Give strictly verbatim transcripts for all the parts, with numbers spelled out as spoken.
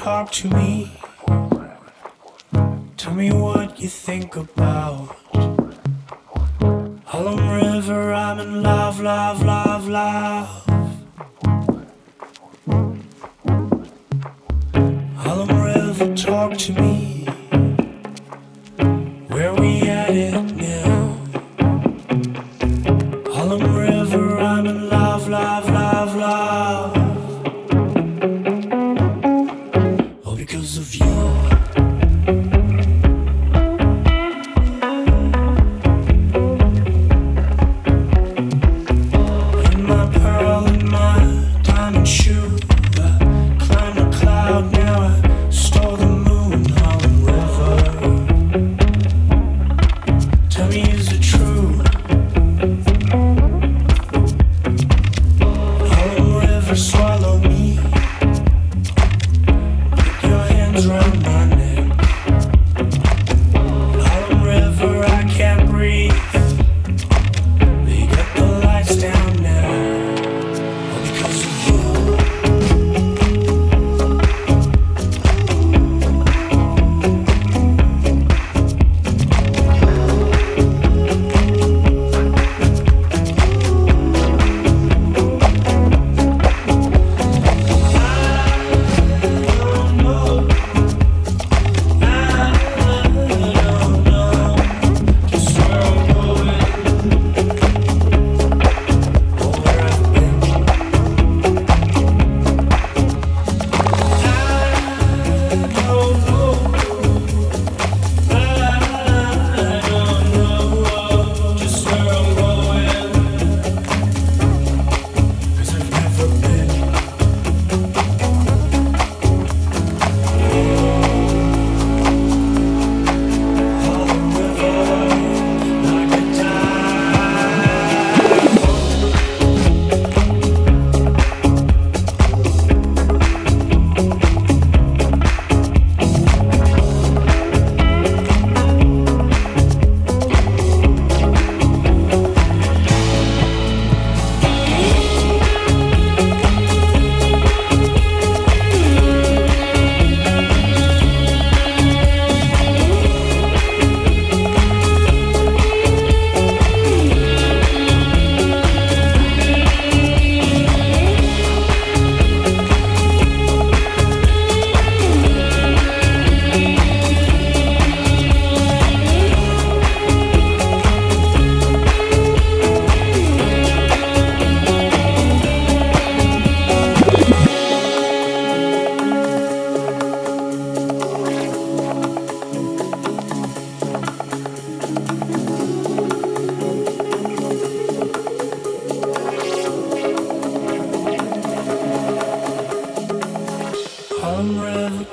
talk to me. Tell me what you think about Harlem River. I'm in love, love, love, love. Harlem River, talk to me. Where we at it now? Harlem River, I'm in love, love, love, love. All because of you.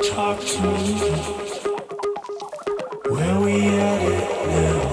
Talk to me. Where we at it now?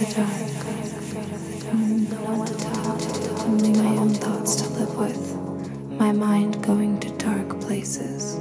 of the dark. I want to talk to only my own thoughts to live with. My mind going to dark places.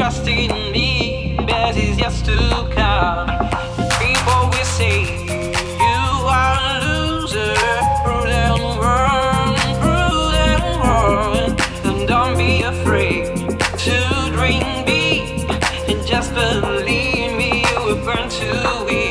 trust in me, best is yet to come. People will say you are a loser. Prove them wrong, prove them wrong. And don't be afraid to drink deep, and just believe me, you were born to win.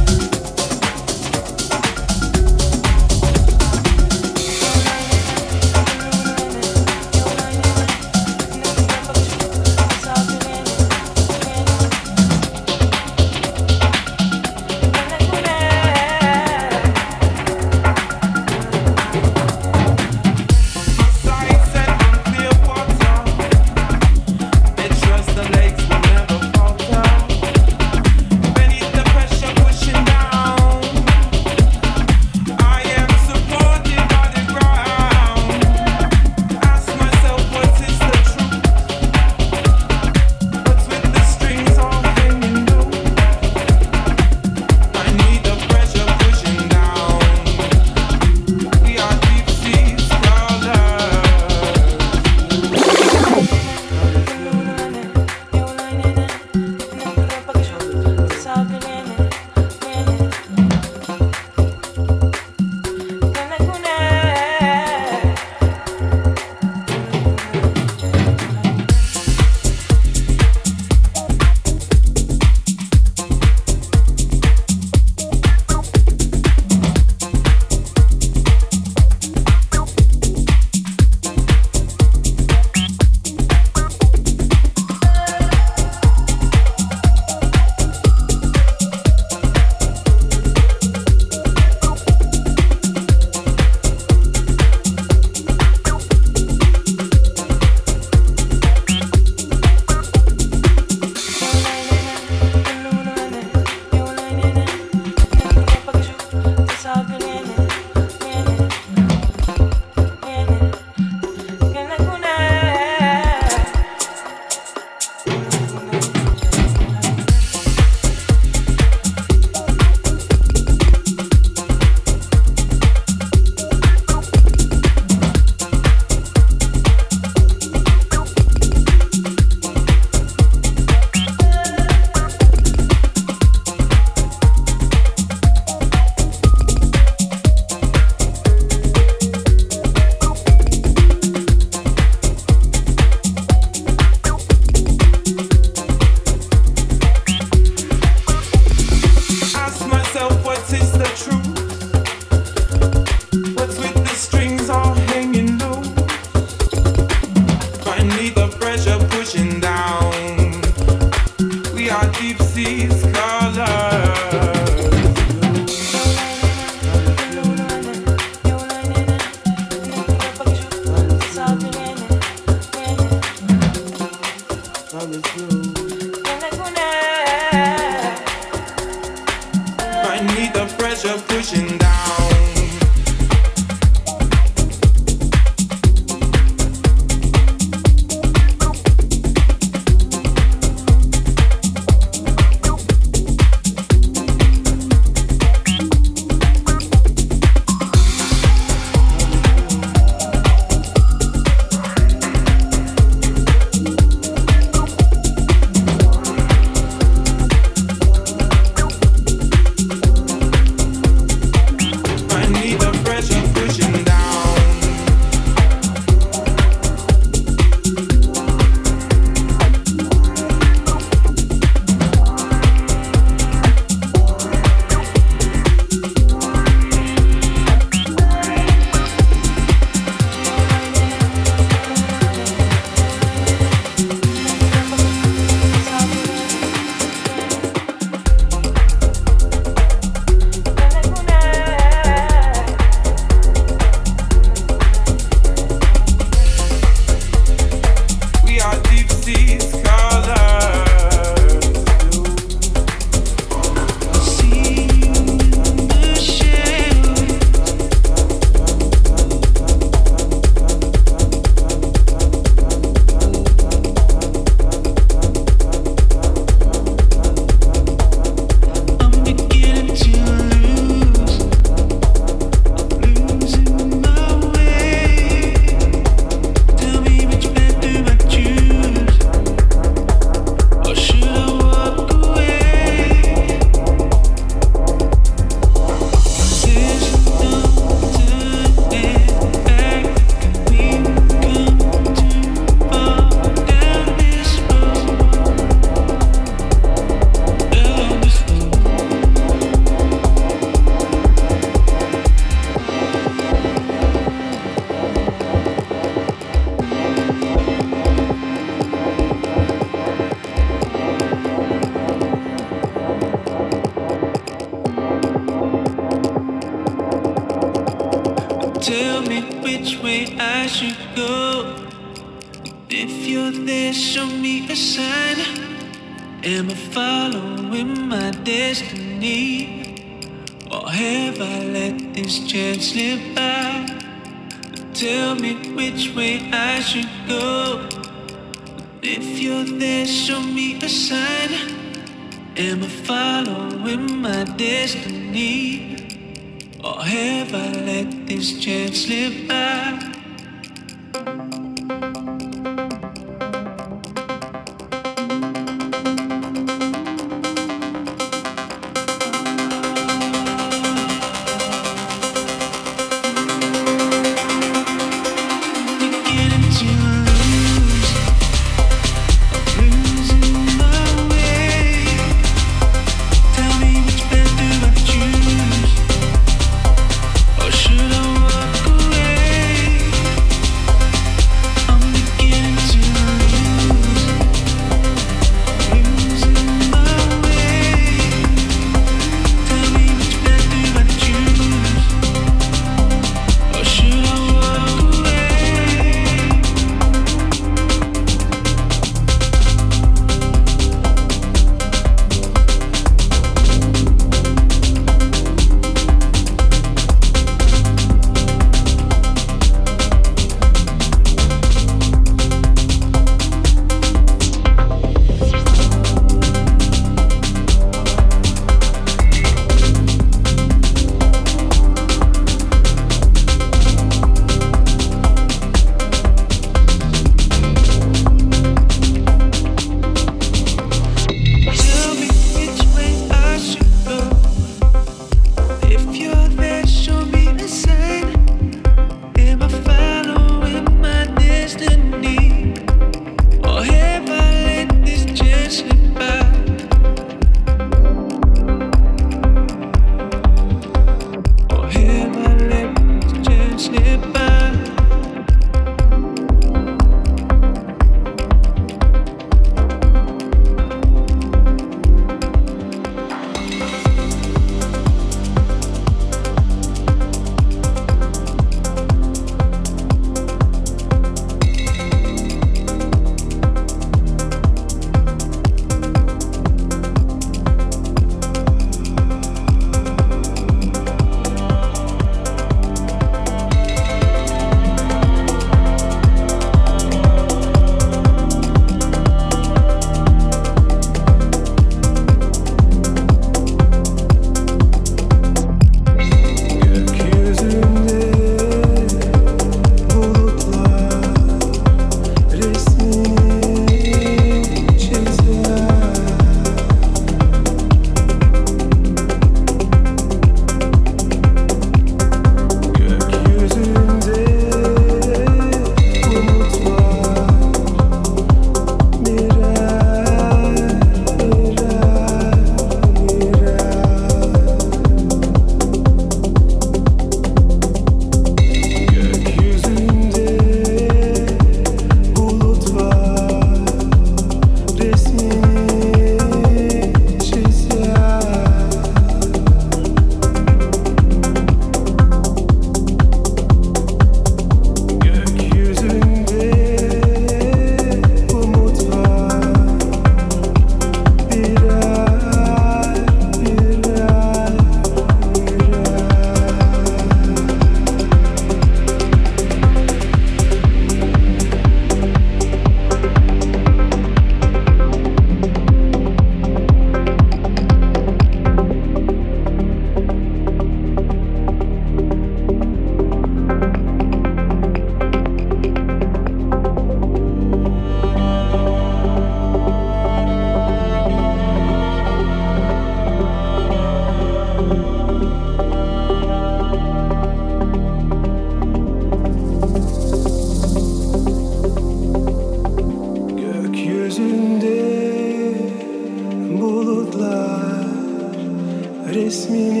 resmini yeah,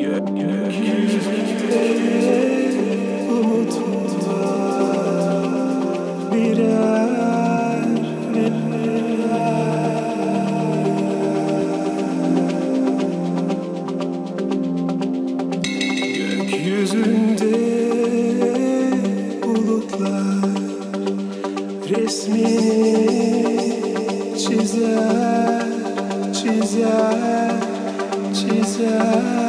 yeah, yeah. Umutunda birer gökyüzünde resmini çizer, çizer, çizer.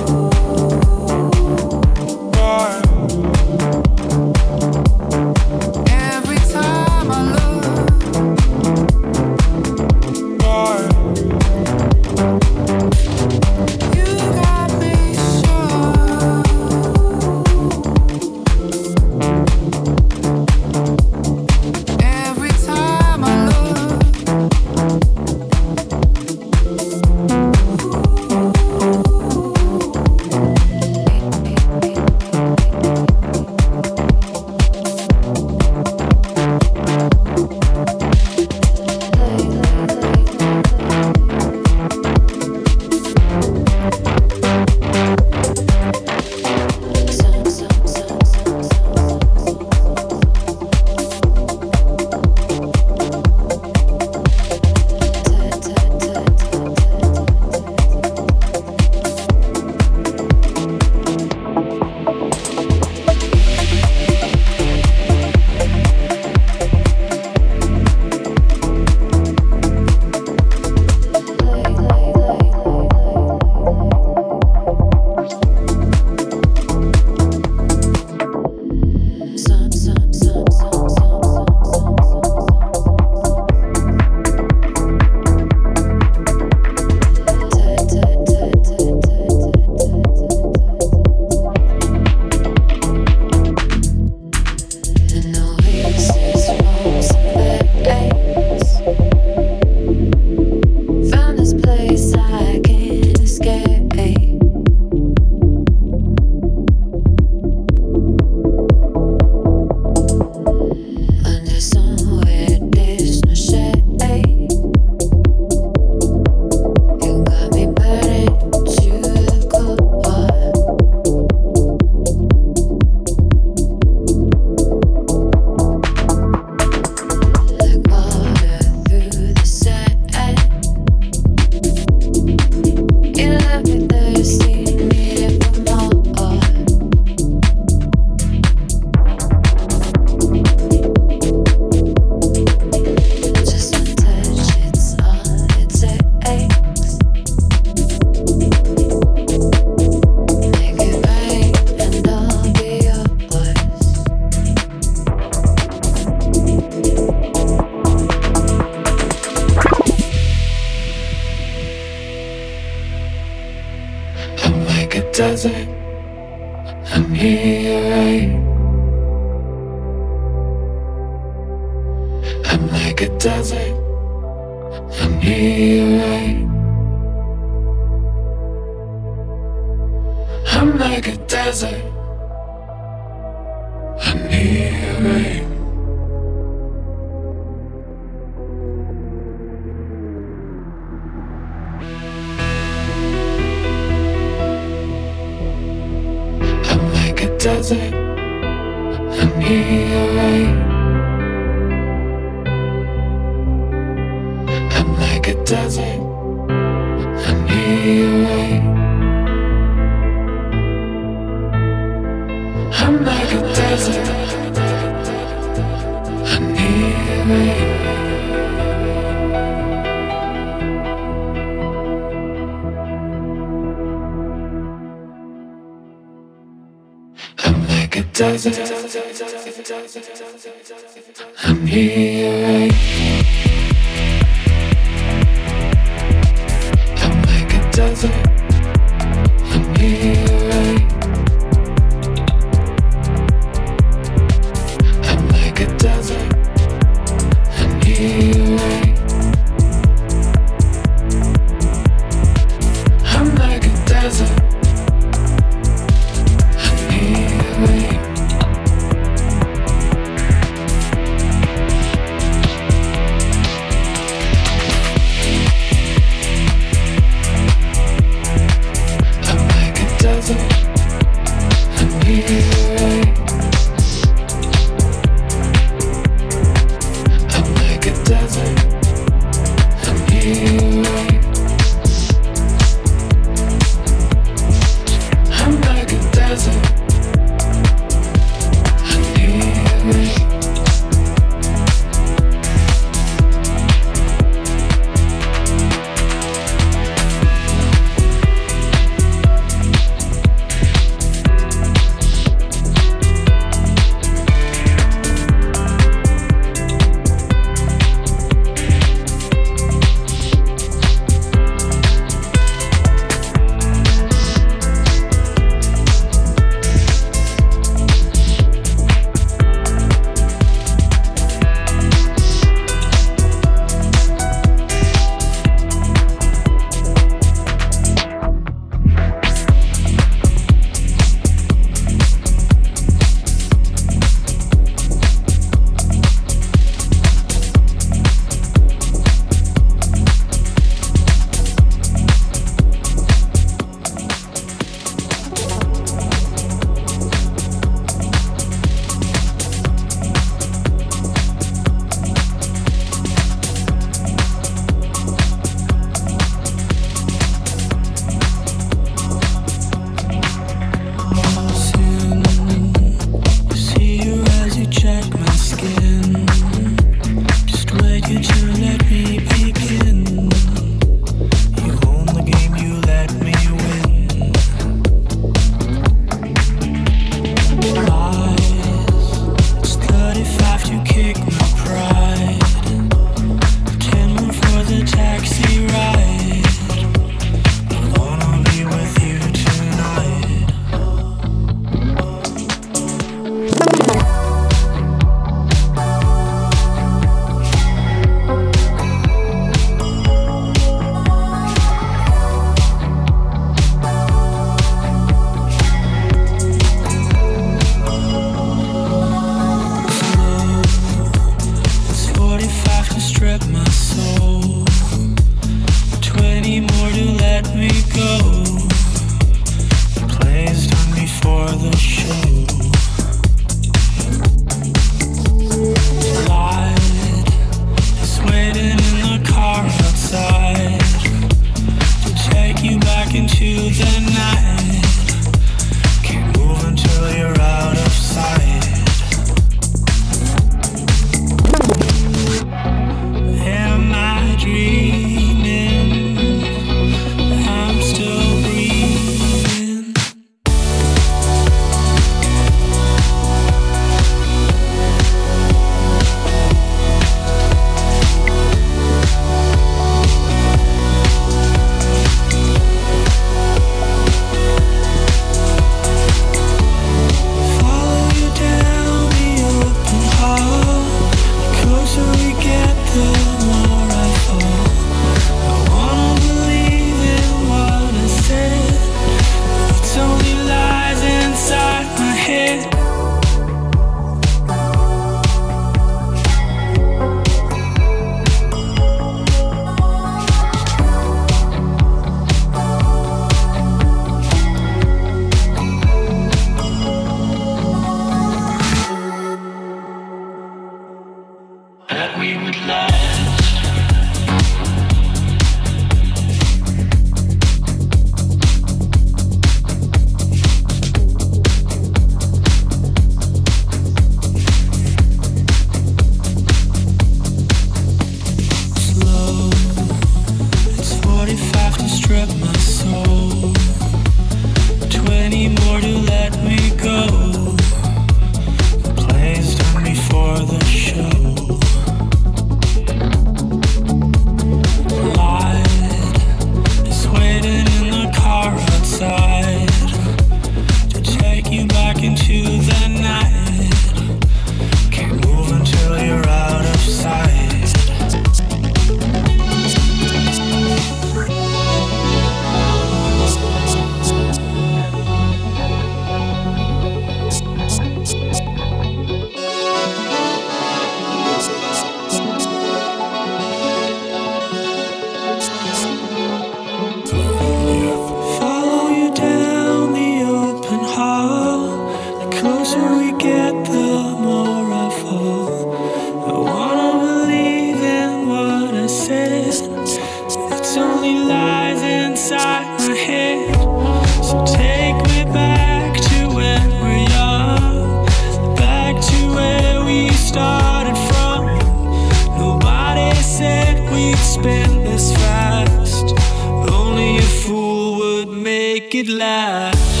need love.